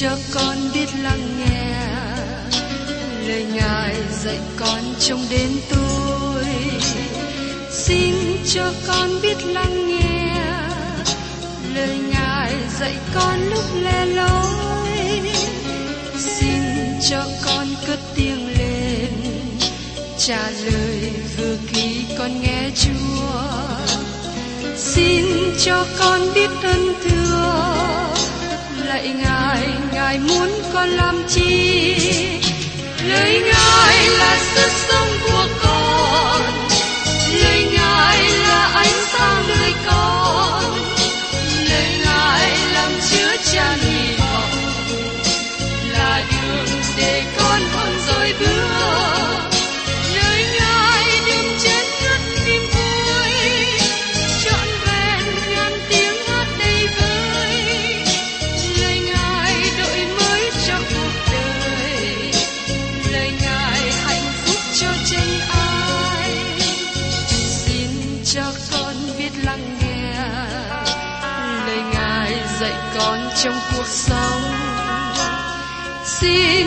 cho con biết lắng nghe lời Ngài dạy con trong đêm tối. Xin cho con biết lắng nghe lời Ngài dạy con lúc lẻ loi. Xin cho con cất tiếng lên trả lời vừa khi con nghe Chúa. Xin cho con biết ơn thưa lạy Ngài, Ngài muốn con làm chi? Lời Ngài là sức sống của con, lời Ngài là ánh sáng nơi con, lời Ngài làm chứa chan hy vọng, là đường để con không rời bước. Lời Ngài đêm chết rất niềm vui, trọn vẹn ngàn tiếng hát đầy vơi. Lời Ngài đổi mới cho cuộc đời, lời Ngài hạnh phúc cho chân ai. Xin cho con biết lắng nghe lời Ngài dạy con trong cuộc sống. Xin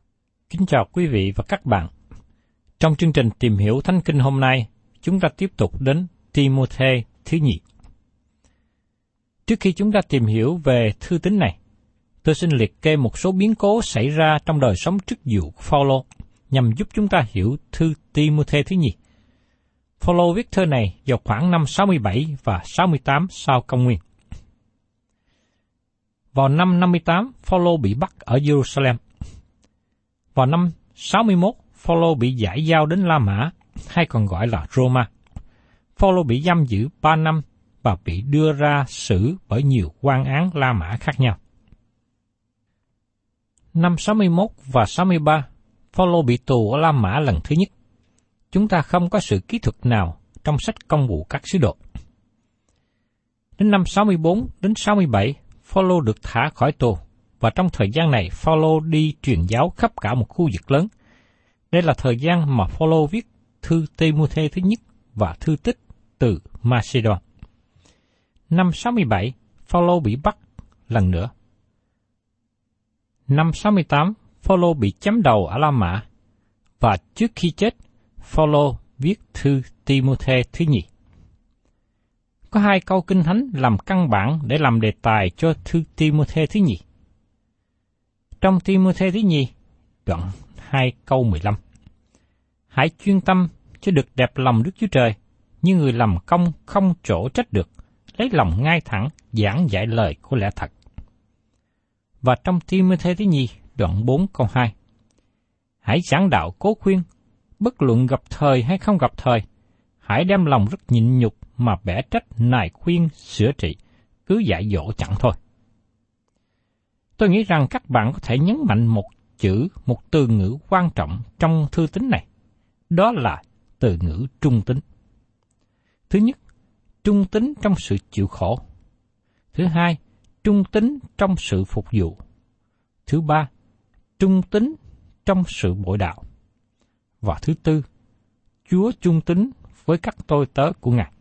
Kính chào quý vị và các bạn. Trong chương trình Tìm Hiểu Thánh Kinh hôm nay, chúng ta tiếp tục đến Ti-mô-thê thứ nhì. Trước khi chúng ta tìm hiểu về thư tín này, tôi xin liệt kê một số biến cố xảy ra trong đời sống trước dụ của Phaolô nhằm giúp chúng ta hiểu thư Ti-mô-thê thứ nhì. Phaolô viết thơ này vào khoảng năm 67 và 68 sau Công nguyên. Vào năm 58, Phaolô bị bắt ở Jerusalem. Vào năm 61, Phaolô bị giải giao đến La Mã, hay còn gọi là Roma. Phaolô bị giam giữ 3 năm và bị đưa ra xử bởi nhiều quan án La Mã khác nhau. Năm 61 và 63, Phaolô bị tù ở La Mã lần thứ nhất. Chúng ta không có sự kỹ thuật nào trong sách Công vụ các sứ đồ. Đến năm 64 đến 67, Phaolô được thả khỏi tù. Và trong thời gian này, Phaolô đi truyền giáo khắp cả một khu vực lớn. Đây là thời gian mà Phaolô viết thư Ti-mô-thê thứ nhất và thư tích từ Macedon. Năm 67, Phaolô bị bắt lần nữa. Năm 68, Phaolô bị chém đầu ở La Mã. Và trước khi chết, Phaolô viết thư Ti-mô-thê thứ nhì. Có hai câu Kinh Thánh làm căn bản để làm đề tài cho thư Ti-mô-thê thứ nhì. Trong Ti-mô-thê thứ nhì, đoạn 2 câu 15. Hãy chuyên tâm cho được đẹp lòng Đức Chúa Trời, như người làm công không chỗ trách được, lấy lòng ngay thẳng, giảng dạy lời của lẽ thật. Và trong Ti-mô-thê thứ nhì, đoạn 4 câu 2. Hãy giảng đạo cố khuyên, bất luận gặp thời hay không gặp thời, hãy đem lòng rất nhịn nhục mà bẻ trách nài khuyên sửa trị, cứ dạy dỗ chẳng thôi. Tôi nghĩ rằng các bạn có thể nhấn mạnh một chữ, một từ ngữ quan trọng trong thư tín này. Đó là từ ngữ trung tín. Thứ nhất, trung tín trong sự chịu khổ. Thứ hai, trung tín trong sự phục vụ. Thứ ba, trung tín trong sự bội đạo. Và thứ tư, Chúa trung tín với các tôi tớ của Ngài.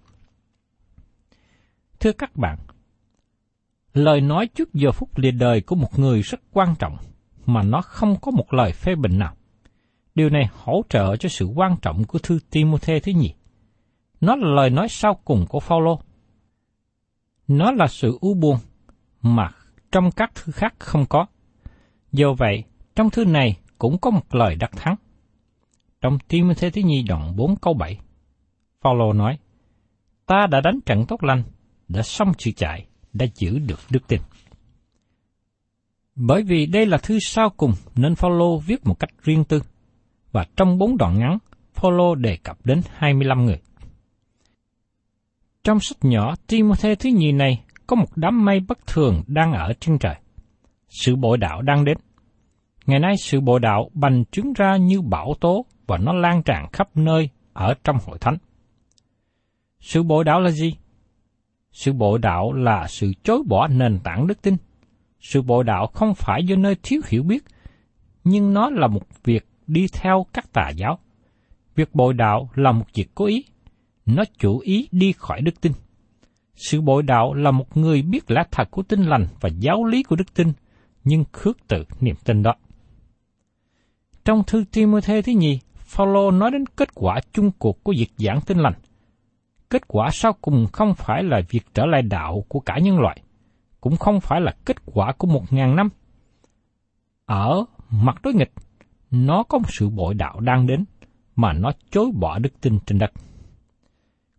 Thưa các bạn, lời nói trước giờ phút lìa đời của một người rất quan trọng, mà nó không có một lời phê bình nào. Điều này hỗ trợ cho sự quan trọng của thư Ti-mô-thê thứ nhì. Nó là lời nói sau cùng của Phaolô. Nó là sự u buồn mà trong các thư khác không có. Do vậy, trong thư này cũng có một lời đắc thắng. Trong Ti-mô-thê thứ nhì đoạn 4 câu 7, Phaolô nói, ta đã đánh trận tốt lành, đã xong sự chạy, đã giữ được đức tin. Bởi vì đây là thư sau cùng nên Phaolô viết một cách riêng tư, và trong 4 đoạn ngắn, Phaolô đề cập đến 25 người. Trong sách nhỏ Ti-mô-thê thứ nhì này có một đám mây bất thường đang ở trên trời. Sự bội đạo đang đến. Ngày nay sự bội đạo bành trướng ra như bão tố và nó lan tràn khắp nơi ở trong hội thánh. Sự bội đạo là gì? Sự bội đạo là sự chối bỏ nền tảng đức tin. Sự bội đạo không phải do nơi thiếu hiểu biết, nhưng nó là một việc đi theo các tà giáo. Việc bội đạo là một việc cố ý. Nó chủ ý đi khỏi đức tin. Sự bội đạo là một người biết lẽ thật của tin lành và giáo lý của đức tin, nhưng khước từ niềm tin đó. Trong thư Ti-mô-thê thứ nhì, Phaolô nói đến kết quả chung cuộc của việc giảng tin lành. Kết quả sau cùng không phải là việc trở lại đạo của cả nhân loại, cũng không phải là kết quả của 1.000 năm. Ở mặt đối nghịch, nó có một sự bội đạo đang đến, mà nó chối bỏ đức tin trên đất.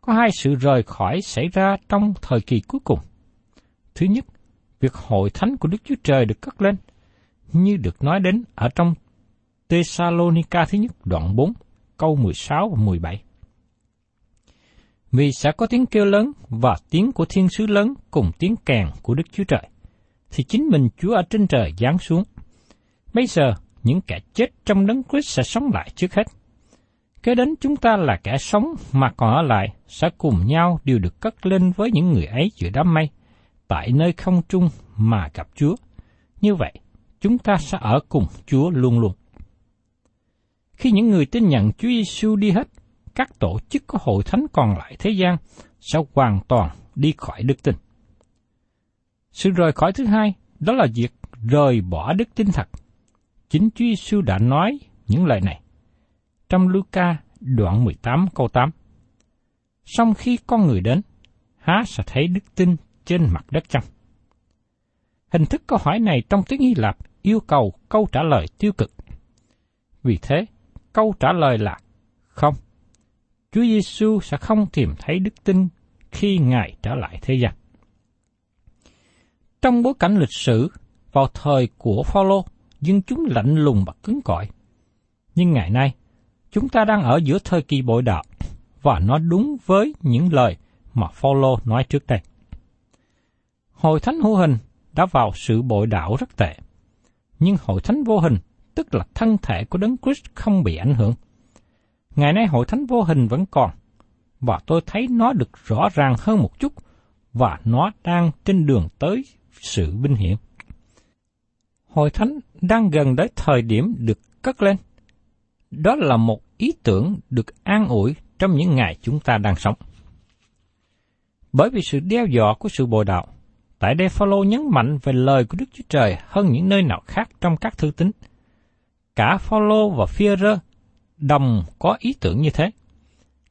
Có hai sự rời khỏi xảy ra trong thời kỳ cuối cùng. Thứ nhất, việc hội thánh của Đức Chúa Trời được cất lên, như được nói đến ở trong Tê-sa-lô-ni-ca thứ nhất đoạn 4, câu 16 và 17. Vì sẽ có tiếng kêu lớn và tiếng của thiên sứ lớn cùng tiếng kèn của Đức Chúa Trời, thì chính mình Chúa ở trên trời giáng xuống. Bây giờ, những kẻ chết trong đấng Christ sẽ sống lại trước hết. Kế đến chúng ta là kẻ sống mà còn ở lại sẽ cùng nhau đều được cất lên với những người ấy giữa đám mây, tại nơi không trung mà gặp Chúa. Như vậy, chúng ta sẽ ở cùng Chúa luôn luôn. Khi những người tin nhận Chúa Giêsu đi hết, các tổ chức của hội thánh còn lại thế gian sẽ hoàn toàn đi khỏi đức tin. Sự rời khỏi thứ hai, đó là việc rời bỏ đức tin thật. Chính Chúa Giêsu đã nói những lời này. Trong Luca đoạn 18 câu 8, song khi con người đến, há sẽ thấy đức tin trên mặt đất chăng? Hình thức câu hỏi này trong tiếng Hy Lạp yêu cầu câu trả lời tiêu cực. Vì thế, câu trả lời là không. Chúa Giêsu sẽ không tìm thấy đức tin khi Ngài trở lại thế gian. Trong bối cảnh lịch sử, vào thời của Phaolô, dân chúng lạnh lùng và cứng cỏi. Nhưng ngày nay, chúng ta đang ở giữa thời kỳ bội đạo, và nó đúng với những lời mà Phaolô nói trước đây. Hội thánh hữu hình đã vào sự bội đạo rất tệ, nhưng hội thánh vô hình, tức là thân thể của đấng Christ, không bị ảnh hưởng. Ngày nay hội thánh vô hình vẫn còn, và tôi thấy nó được rõ ràng hơn một chút, và nó đang trên đường tới sự vinh hiển. Hội thánh đang gần đến thời điểm được cất lên. Đó là một ý tưởng được an ủi trong những ngày chúng ta đang sống. Bởi vì sự đe dọa của sự bội đạo, tại đây Phaolô nhấn mạnh về lời của Đức Chúa Trời hơn những nơi nào khác trong các thư tín. Cả Phaolô và Phi-e-rơ đồng có ý tưởng như thế.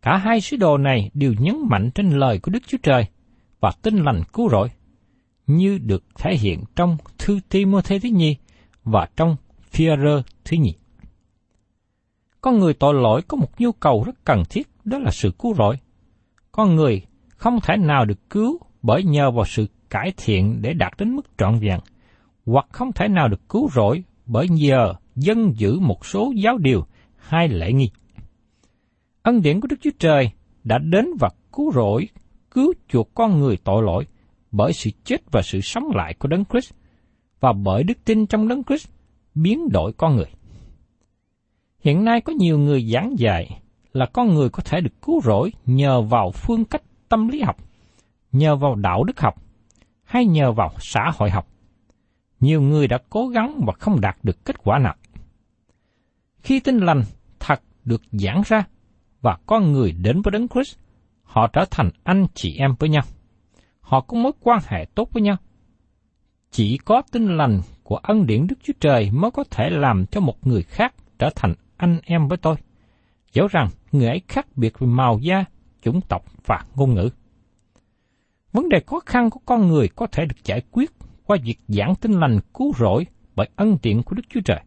Cả hai sứ đồ này đều nhấn mạnh trên lời của Đức Chúa Trời và tin lành cứu rỗi, như được thể hiện trong thư Ti-mô-thê thứ nhì và trong Phi-e-rơ thứ nhì. Con người tội lỗi có một nhu cầu rất cần thiết, đó là sự cứu rỗi. Con người không thể nào được cứu bởi nhờ vào sự cải thiện để đạt đến mức trọn vẹn, hoặc không thể nào được cứu rỗi bởi nhờ dân giữ một số giáo điều hay lễ nghi. Ân điển của Đức Chúa Trời đã đến và cứu rỗi, cứu chuộc con người tội lỗi bởi sự chết và sự sống lại của Đấng Christ, và bởi đức tin trong Đấng Christ biến đổi con người. Hiện nay có nhiều người giảng dạy là con người có thể được cứu rỗi nhờ vào phương cách tâm lý học, nhờ vào đạo đức học, hay nhờ vào xã hội học. Nhiều người đã cố gắng và không đạt được kết quả nào. Khi tin lành thật được giảng ra và con người đến với Đấng Christ, họ trở thành anh chị em với nhau. Họ có mối quan hệ tốt với nhau. Chỉ có tin lành của ân điển Đức Chúa Trời mới có thể làm cho một người khác trở thành anh em với tôi, dẫu rằng người ấy khác biệt về màu da, chủng tộc và ngôn ngữ. Vấn đề khó khăn của con người có thể được giải quyết qua việc giảng tin lành cứu rỗi bởi ân điển của Đức Chúa Trời.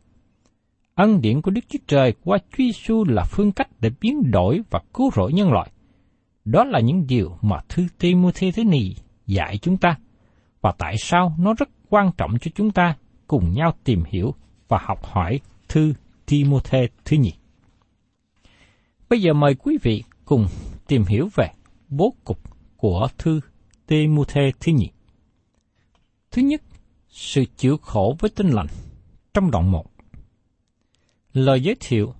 Ân điển của Đức Chúa Trời qua Chúa Giêsu là phương cách để biến đổi và cứu rỗi nhân loại. Đó là những điều mà thư Ti-mô-thê thứ nhì dạy chúng ta, và tại sao nó rất quan trọng cho chúng ta cùng nhau tìm hiểu và học hỏi thư Ti-mô-thê thứ nhì. Bây giờ mời quý vị cùng tìm hiểu về bố cục của thư Ti-mô-thê thứ nhì. Thứ nhất, sự chịu khổ với Tin Lành trong đoạn 1. Lời giới thiệu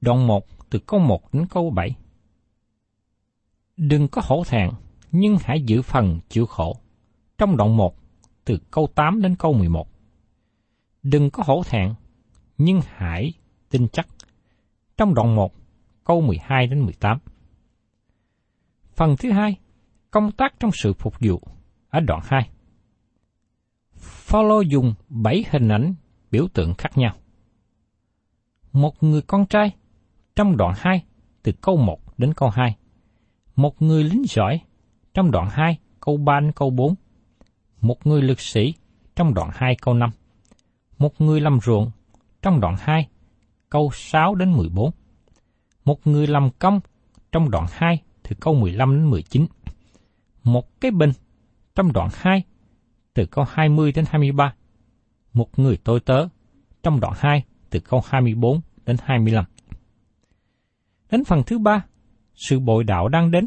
đoạn 1 từ câu 1 đến câu 7. Đừng có hổ thẹn, nhưng hãy giữ phần chịu khổ. Trong đoạn 1 từ câu 8 đến câu 11. Đừng có hổ thẹn, nhưng hãy tin chắc. Trong đoạn 1 câu 12 đến 18. Phần thứ hai, công tác trong sự phục vụ ở đoạn 2. Phaolô dùng 7 hình ảnh biểu tượng khác nhau. Một người con trai trong đoạn 2 từ câu 1 đến câu 2. Một người lính giỏi trong đoạn 2 câu 3 đến câu 4. Một người lực sĩ trong đoạn 2 câu 5. Một người làm ruộng trong đoạn 2 câu 6 đến 14. Một người làm công trong đoạn 2 từ câu 15 đến 19. Một cái bình trong đoạn 2 từ câu 20 đến 23. Một người tôi tớ trong đoạn 2 từ câu 24 đến 25. Đến phần thứ ba, sự bội đạo đang đến,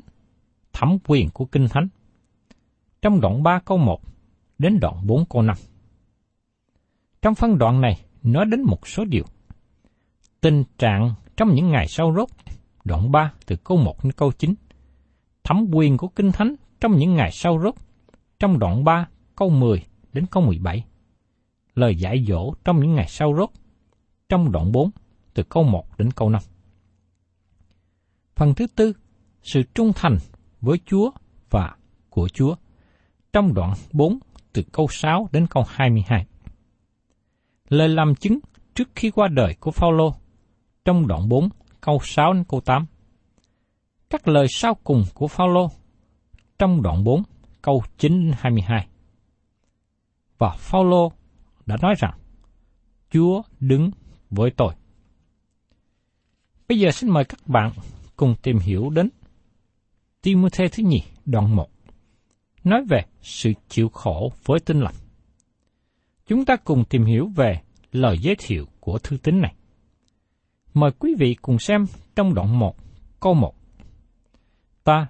thẩm quyền của Kinh Thánh. Trong đoạn 3 câu 1 đến đoạn 4 câu 5. Trong phân đoạn này nói đến một số điều. Tình trạng trong những ngày sau rốt, đoạn 3 từ câu 1 đến câu 9. Thẩm quyền của Kinh Thánh trong những ngày sau rốt, trong đoạn 3 câu 10 đến câu 17. Lời dạy dỗ trong những ngày sau rốt, trong đoạn 4 từ câu 1 đến câu 5. Phần thứ tư, sự trung thành với Chúa và của Chúa, trong đoạn 4 từ câu 6 đến câu 22. Lời làm chứng trước khi qua đời của Phaolô, trong đoạn 4 câu 6 đến câu 8. Các lời sau cùng của Phaolô, trong đoạn 4 câu 9 đến 22. Và Phaolô đã nói rằng Chúa đứng với tôi. Bây giờ xin mời các bạn cùng tìm hiểu đến Ti-mô-thê thứ nhì đoạn 1, nói về sự chịu khổ với Tin Lành. Chúng ta cùng tìm hiểu về lời giới thiệu của thư tín này. Mời quý vị cùng xem trong đoạn 1, câu 1. Ta,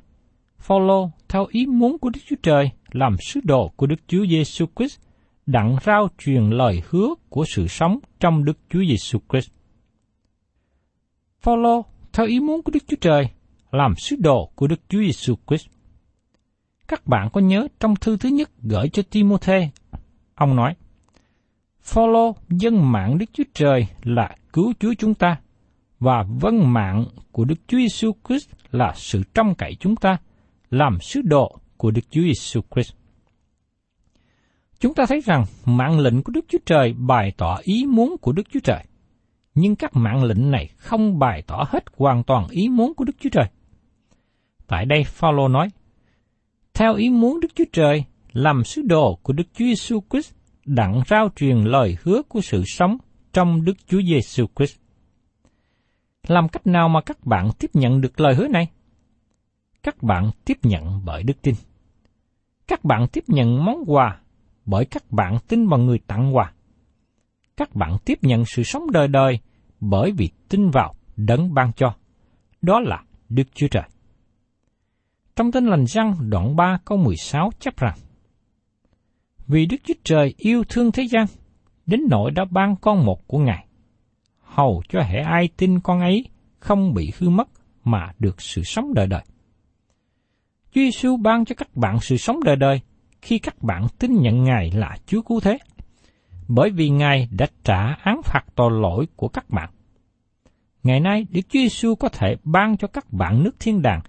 Phaolô, theo ý muốn của Đức Chúa Trời, làm sứ đồ của Đức Chúa Giêsu Christ, đặng rao truyền lời hứa của sự sống trong Đức Chúa Giêsu Christ. Phaolô theo ý muốn của Đức Chúa Trời làm sứ đồ của Đức Chúa Giêsu Christ. Các bạn có nhớ trong thư thứ nhất gửi cho Ti-mô-thê, ông nói: Phaolô dân mạng Đức Chúa Trời là cứu Chúa chúng ta, và vâng mạng của Đức Chúa Giêsu Christ là sự trông cậy chúng ta, làm sứ đồ của Đức Chúa Giêsu Christ. Chúng ta thấy rằng mạng lệnh của Đức Chúa Trời bày tỏ ý muốn của Đức Chúa Trời, nhưng các mạng lệnh này không bày tỏ hết hoàn toàn ý muốn của Đức Chúa Trời. Tại đây Phaolô nói: theo ý muốn Đức Chúa Trời làm sứ đồ của Đức Chúa Giêsu Christ, đặng rao truyền lời hứa của sự sống trong Đức Chúa Giêsu Christ. Làm cách nào mà các bạn tiếp nhận được lời hứa này? Các bạn tiếp nhận bởi đức tin. Các bạn tiếp nhận món quà bởi các bạn tin vào người tặng quà. Các bạn tiếp nhận sự sống đời đời bởi vì tin vào đấng ban cho, đó là Đức Chúa Trời. Trong Tin Lành Răng đoạn 3 câu 16 chép rằng: Vì Đức Chúa Trời yêu thương thế gian, đến nỗi đã ban con một của Ngài, hầu cho hễ ai tin con ấy không bị hư mất mà được sự sống đời đời. Chúa Giêsu ban cho các bạn sự sống đời đời khi các bạn tin nhận Ngài là Chúa Cứu Thế, bởi vì Ngài đã trả án phạt tội lỗi của các bạn. Ngày nay, Đức Chúa Giêsu có thể ban cho các bạn nước thiên đàng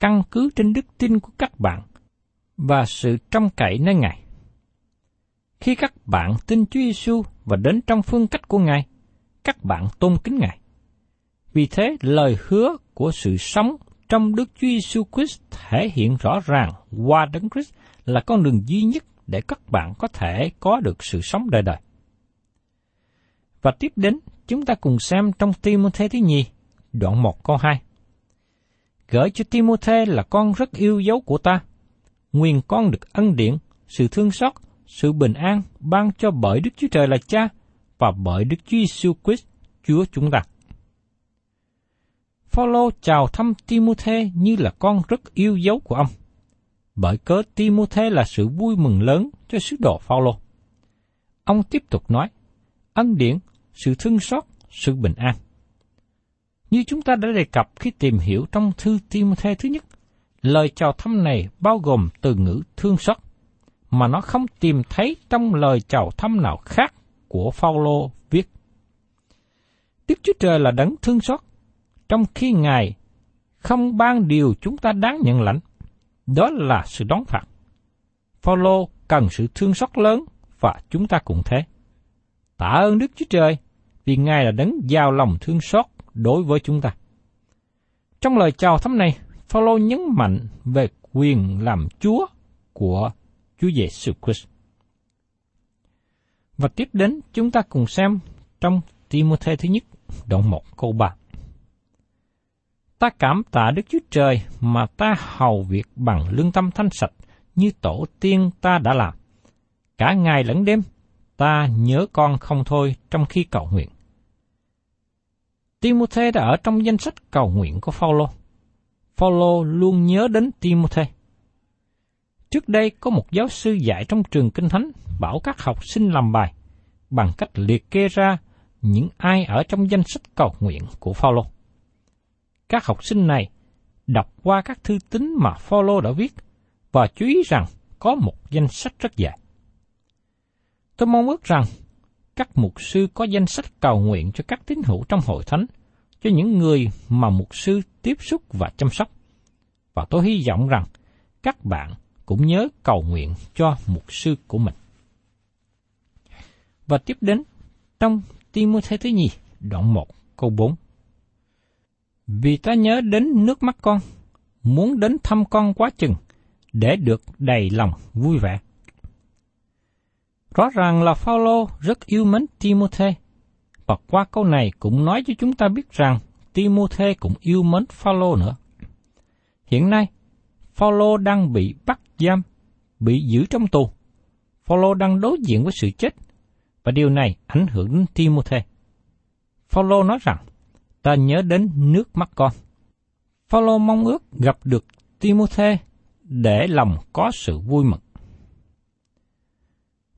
căn cứ trên đức tin của các bạn và sự trông cậy nơi Ngài. Khi các bạn tin Chúa Giêsu và đến trong phương cách của Ngài, các bạn tôn kính Ngài. Vì thế, lời hứa của sự sống trong Đức Chúa Giêsu Christ thể hiện rõ ràng qua Đấng Christ là con đường duy nhất để các bạn có thể có được sự sống đời đời. Và tiếp đến chúng ta cùng xem trong Ti-mô-thê thứ nhì, đoạn 1 câu 2. Gửi cho Ti-mô-thê là con rất yêu dấu của ta. Nguyện con được ân điển, sự thương xót, sự bình an ban cho bởi Đức Chúa Trời là Cha và bởi Đức Chúa Giêsu Christ Chúa chúng ta. Phaolô chào thăm Ti-mô-thê như là con rất yêu dấu của ông. Bởi cớ Ti-mô-thê là sự vui mừng lớn cho sứ đồ Phaolô. Ông tiếp tục nói, ân điển, sự thương xót, sự bình an. Như chúng ta đã đề cập khi tìm hiểu trong thư Ti-mô-thê thứ nhất, lời chào thăm này bao gồm từ ngữ thương xót, mà nó không tìm thấy trong lời chào thăm nào khác của Phaolô viết. Đức Chúa Trời là đấng thương xót, trong khi Ngài không ban điều chúng ta đáng nhận lãnh, đó là sự đón phạt. Phaolô cần sự thương xót lớn và chúng ta cũng thế. Tạ ơn Đức Chúa Trời vì Ngài là đấng giàu lòng thương xót đối với chúng ta. Trong lời chào thăm này, Phaolô nhấn mạnh về quyền làm Chúa của Chúa Giêsu Christ. Và tiếp đến chúng ta cùng xem trong Ti-mô-thê thứ nhất, đoạn 1 câu 3. Ta cảm tạ Đức Chúa Trời mà ta hầu việc bằng lương tâm thanh sạch như tổ tiên ta đã làm. Cả ngày lẫn đêm, ta nhớ con không thôi trong khi cầu nguyện. Ti-mô-thê đã ở trong danh sách cầu nguyện của Phaolô. Phaolô luôn nhớ đến Ti-mô-thê. Trước đây có một giáo sư dạy trong trường Kinh Thánh bảo các học sinh làm bài bằng cách liệt kê ra những ai ở trong danh sách cầu nguyện của Phaolô. Các học sinh này đọc qua các thư tín mà Phaolô đã viết và chú ý rằng có một danh sách rất dài. Tôi mong ước rằng các mục sư có danh sách cầu nguyện cho các tín hữu trong hội thánh, cho những người mà mục sư tiếp xúc và chăm sóc. Và tôi hy vọng rằng các bạn cũng nhớ cầu nguyện cho mục sư của mình. Và tiếp đến trong Ti-mô-thê thứ nhì, đoạn 1 câu 4. Vì ta nhớ đến nước mắt con, muốn đến thăm con quá chừng, để được đầy lòng vui vẻ. Rõ ràng là Phaolô rất yêu mến Ti-mô-thê, và qua câu này cũng nói cho chúng ta biết rằng Ti-mô-thê cũng yêu mến Phaolô nữa. Hiện nay, Phaolô đang bị bắt giam, bị giữ trong tù. Phaolô đang đối diện với sự chết, và điều này ảnh hưởng đến Ti-mô-thê. Phaolô nói rằng, ta nhớ đến nước mắt con. Phaolô mong ước gặp được Ti-mô-thê để lòng có sự vui mừng.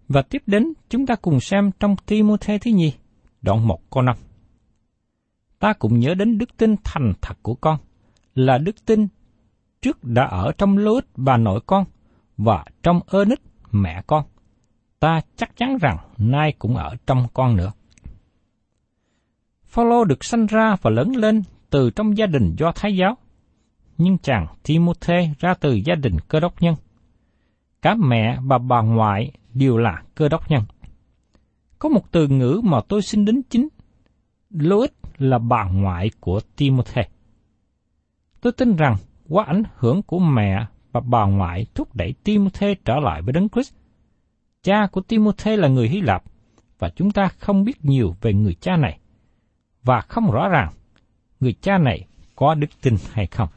Và tiếp đến chúng ta cùng xem trong Ti-mô-thê thứ nhì, đoạn 1 câu 5. Ta cũng nhớ đến đức tin thành thật của con, là đức tin trước đã ở trong Lois bà nội con và trong Ơ-nít mẹ con. Ta chắc chắn rằng nay cũng ở trong con nữa. Phaolô được sanh ra và lớn lên từ trong gia đình Do Thái giáo, nhưng chàng Ti-mô-thê ra từ gia đình Cơ đốc nhân. Cả mẹ và bà ngoại đều là Cơ đốc nhân. Có một từ ngữ mà tôi xin đính chính, Lois là bà ngoại của Ti-mô-thê. Tôi tin rằng qua ảnh hưởng của mẹ và bà ngoại thúc đẩy Ti-mô-thê trở lại với Đấng Christ. Cha của Ti-mô-thê là người Hy Lạp và chúng ta không biết nhiều về người cha này, và không rõ ràng người cha này có đức tin hay không.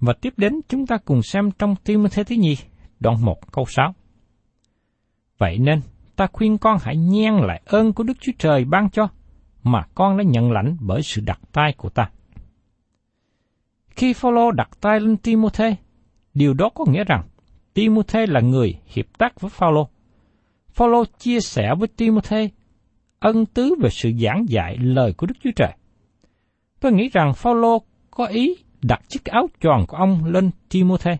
Và tiếp đến chúng ta cùng xem trong Ti-mô-thê thứ nhì, đoạn 1 câu 6. Vậy nên, ta khuyên con hãy nhen lại ơn của Đức Chúa Trời ban cho, mà con đã nhận lãnh bởi sự đặt tay của ta. Khi Phaolô đặt tay lên Ti-mô-thê, điều đó có nghĩa rằng Ti-mô-thê là người hiệp tác với Phaolô. Phaolô chia sẻ với Ti-mô-thê ân tứ về sự giảng dạy lời của Đức Chúa Trời. Tôi nghĩ rằng Phaolô có ý đặt chiếc áo choàng của ông lên Ti-mô-thê.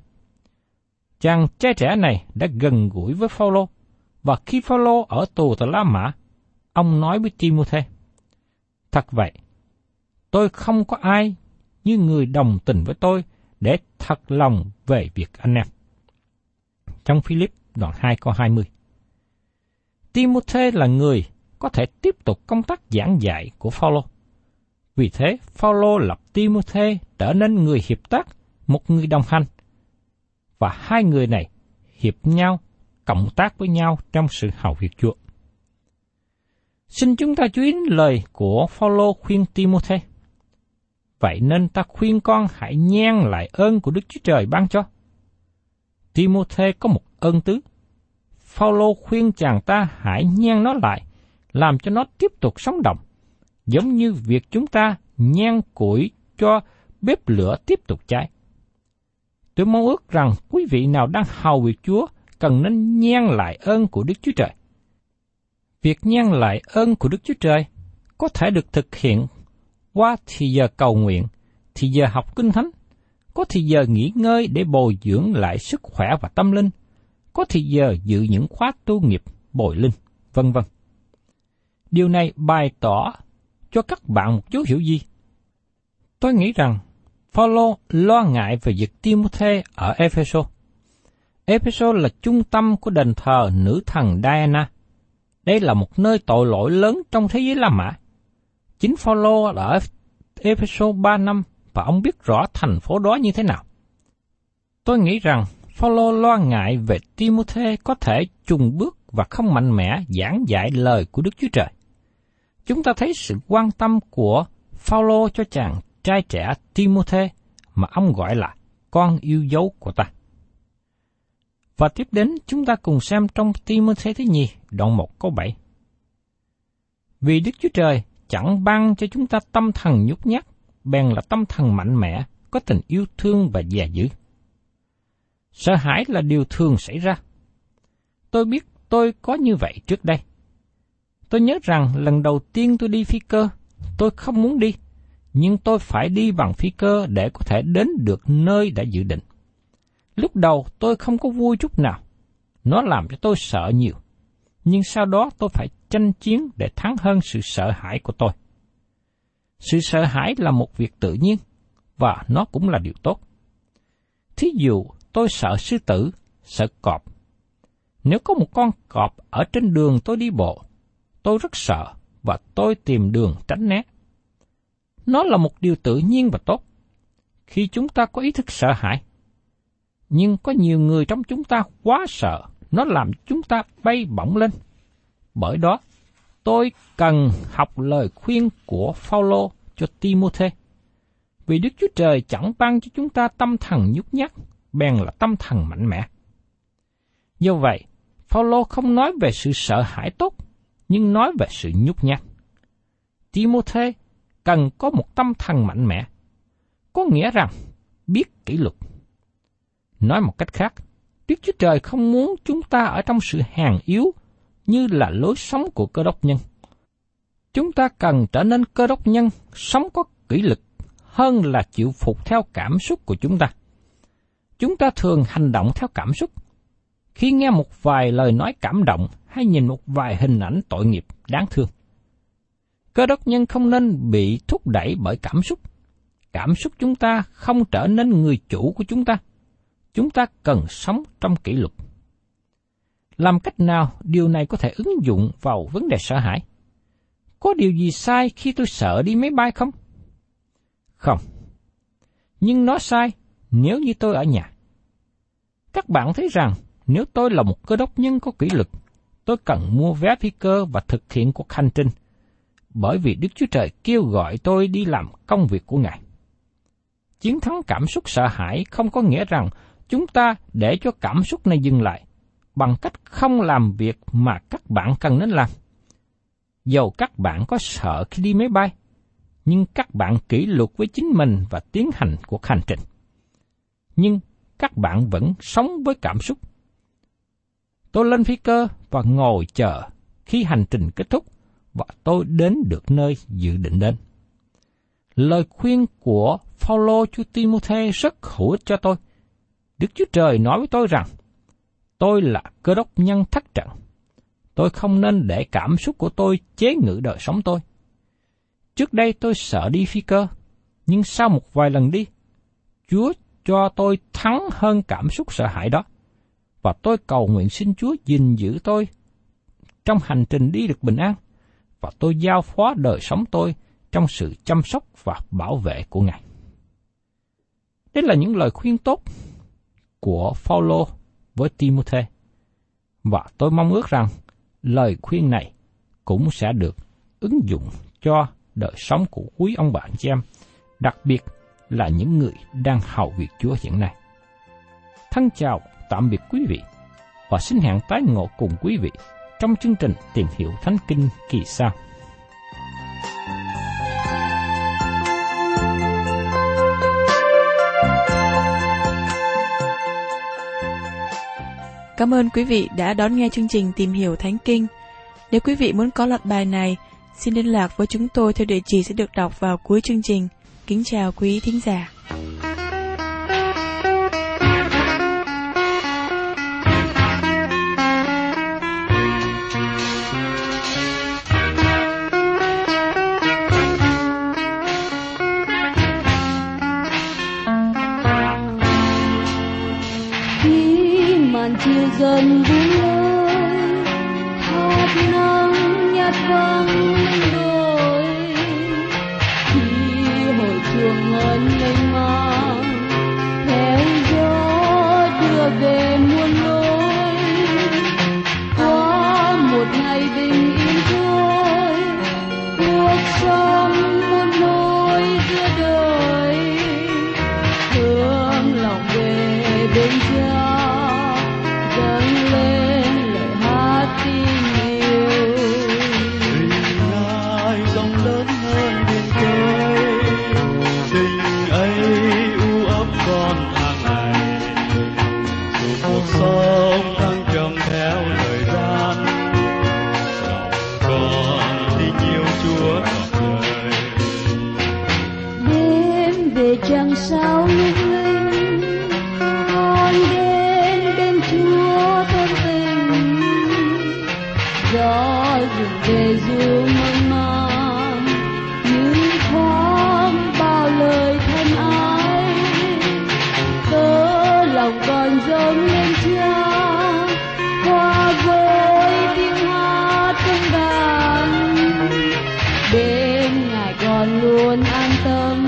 Chàng trai trẻ này đã gần gũi với Phaolô, và khi Phaolô ở tù tại La Mã, ông nói với Ti-mô-thê: Thật vậy, tôi không có ai như người đồng tình với tôi để thật lòng về việc anh em. Trong Phi-líp đoạn 2 câu 20. Ti-mô-thê là người có thể tiếp tục công tác giảng dạy của Phaolô. Vì thế, Phaolô lập Ti-mô-thê trở nên người hiệp tác, một người đồng hành. Và hai người này hiệp nhau, cộng tác với nhau trong sự hầu việc Chúa. Xin chúng ta chú ý lời của Phaolô khuyên Ti-mô-thê. Vậy nên ta khuyên con hãy nhen lại ơn của Đức Chúa Trời ban cho. Ti-mô-thê có một ơn tứ. Phaolô khuyên chàng ta hãy nhen nó lại, làm cho nó tiếp tục sống động, giống như việc chúng ta nhen củi cho bếp lửa tiếp tục cháy. Tôi mong ước rằng quý vị nào đang hầu việc Chúa cần nên nhen lại ơn của Đức Chúa Trời. Việc nhen lại ơn của Đức Chúa Trời có thể được thực hiện qua thì giờ cầu nguyện, thì giờ học kinh thánh, có thì giờ nghỉ ngơi để bồi dưỡng lại sức khỏe và tâm linh, có thì giờ dự những khóa tu nghiệp bồi linh, vân vân. Điều này bày tỏ cho các bạn một dấu hiệu gì? Tôi nghĩ rằng Phaolô lo ngại về việc Ti-mô-thê ở Ê-phê-sô. Ê-phê-sô là trung tâm của đền thờ nữ thần Diana. Đây là một nơi tội lỗi lớn trong thế giới La Mã. Chính Phaolô ở Ê-phê-sô 3 năm và ông biết rõ thành phố đó như thế nào. Tôi nghĩ rằng Phaolô lo ngại về Ti-mô-thê có thể chùng bước và không mạnh mẽ giảng dạy lời của Đức Chúa Trời. Chúng ta thấy sự quan tâm của Phaolô cho chàng trai trẻ Ti-mô-thê mà ông gọi là con yêu dấu của ta. Và tiếp đến chúng ta cùng xem trong Ti-mô-thê thứ nhì, đoạn 1 câu 7. Vì Đức Chúa Trời chẳng ban cho chúng ta tâm thần nhút nhát, bèn là tâm thần mạnh mẽ, có tình yêu thương và dè dữ. Sợ hãi là điều thường xảy ra. Tôi biết tôi có như vậy trước đây. Tôi nhớ rằng lần đầu tiên tôi đi phi cơ, tôi không muốn đi, nhưng tôi phải đi bằng phi cơ để có thể đến được nơi đã dự định. Lúc đầu tôi không có vui chút nào, nó làm cho tôi sợ nhiều, nhưng sau đó tôi phải tranh chiến để thắng hơn sự sợ hãi của tôi. Sự sợ hãi là một việc tự nhiên, và nó cũng là điều tốt. Thí dụ, tôi sợ sư tử, sợ cọp. Nếu có một con cọp ở trên đường tôi đi bộ, tôi rất sợ và tôi tìm đường tránh né. Nó là một điều tự nhiên và tốt, khi chúng ta có ý thức sợ hãi. Nhưng có nhiều người trong chúng ta quá sợ, nó làm chúng ta bay bổng lên. Bởi đó, tôi cần học lời khuyên của Phaolô cho Ti-mô-thê. Vì Đức Chúa Trời chẳng ban cho chúng ta tâm thần nhút nhát, bèn là tâm thần mạnh mẽ. Do vậy, Phaolô không nói về sự sợ hãi tốt, nhưng nói về sự nhút nhát. Ti-mô-thê cần có một tâm thần mạnh mẽ, có nghĩa rằng biết kỷ luật. Nói một cách khác, Đức Chúa Trời không muốn chúng ta ở trong sự hèn yếu như là lối sống của cơ đốc nhân. Chúng ta cần trở nên cơ đốc nhân, sống có kỷ luật hơn là chịu phục theo cảm xúc của chúng ta. Chúng ta thường hành động theo cảm xúc. Khi nghe một vài lời nói cảm động hay nhìn một vài hình ảnh tội nghiệp đáng thương, cơ đốc nhân không nên bị thúc đẩy bởi cảm xúc. Cảm xúc chúng ta không trở nên người chủ của chúng ta. Chúng ta cần sống trong kỷ luật. Làm cách nào điều này có thể ứng dụng vào vấn đề sợ hãi? Có điều gì sai khi tôi sợ đi máy bay không? Không. Nhưng nó sai nếu như tôi ở nhà. Các bạn thấy rằng nếu tôi là một cơ đốc nhân có kỷ luật, tôi cần mua vé phi cơ và thực hiện cuộc hành trình, bởi vì Đức Chúa Trời kêu gọi tôi đi làm công việc của Ngài. Chiến thắng cảm xúc sợ hãi không có nghĩa rằng chúng ta để cho cảm xúc này dừng lại bằng cách không làm việc mà các bạn cần nên làm. Dầu các bạn có sợ khi đi máy bay, nhưng các bạn kỷ luật với chính mình và tiến hành cuộc hành trình. Nhưng các bạn vẫn sống với cảm xúc. Tôi lên phi cơ và ngồi chờ khi hành trình kết thúc và tôi đến được nơi dự định đến. Lời khuyên của Phaolô cho Ti-mô-thê rất hữu ích cho tôi. Đức Chúa Trời nói với tôi rằng, tôi là cơ đốc nhân thắt trận. Tôi không nên để cảm xúc của tôi chế ngự đời sống tôi. Trước đây tôi sợ đi phi cơ, nhưng sau một vài lần đi, Chúa cho tôi thắng hơn cảm xúc sợ hãi đó. Và tôi cầu nguyện xin Chúa gìn giữ tôi trong hành trình đi được bình an, và tôi giao phó đời sống tôi trong sự chăm sóc và bảo vệ của Ngài. Đây là những lời khuyên tốt của Phaolô với Ti-mô-thê, và tôi mong ước rằng lời khuyên này cũng sẽ được ứng dụng cho đời sống của quý ông bà anh chị em, đặc biệt là những người đang hầu việc Chúa hiện nay. Thân chào, tạm biệt quý vị, và xin hẹn tái ngộ cùng quý vị trong chương trình Tìm Hiểu Thánh Kinh kỳ sau. Cảm ơn quý vị đã đón nghe chương trình Tìm Hiểu Thánh Kinh. Nếu quý vị muốn có loạt bài này, xin liên lạc với chúng tôi theo địa chỉ sẽ được đọc vào cuối chương trình. Kính chào quý thính giả. Chiều dần buông lơi, thắp nắng nhạt vắng đôi. Khi hội trường ngân mênh mang, theo gió đưa về muôn lối. Có một ngày bình yên thôi, cuộc sống muôn nỗi giữa đời. Hướng lòng về bên cha. Sao lung linh con đến bên Chúa thân tình, gió rừng về du mơn man những thoáng bao lời thân ái. Tớ lòng còn giống lên cha qua với tiếng hát tương đàn, bên ngài còn luôn an tâm.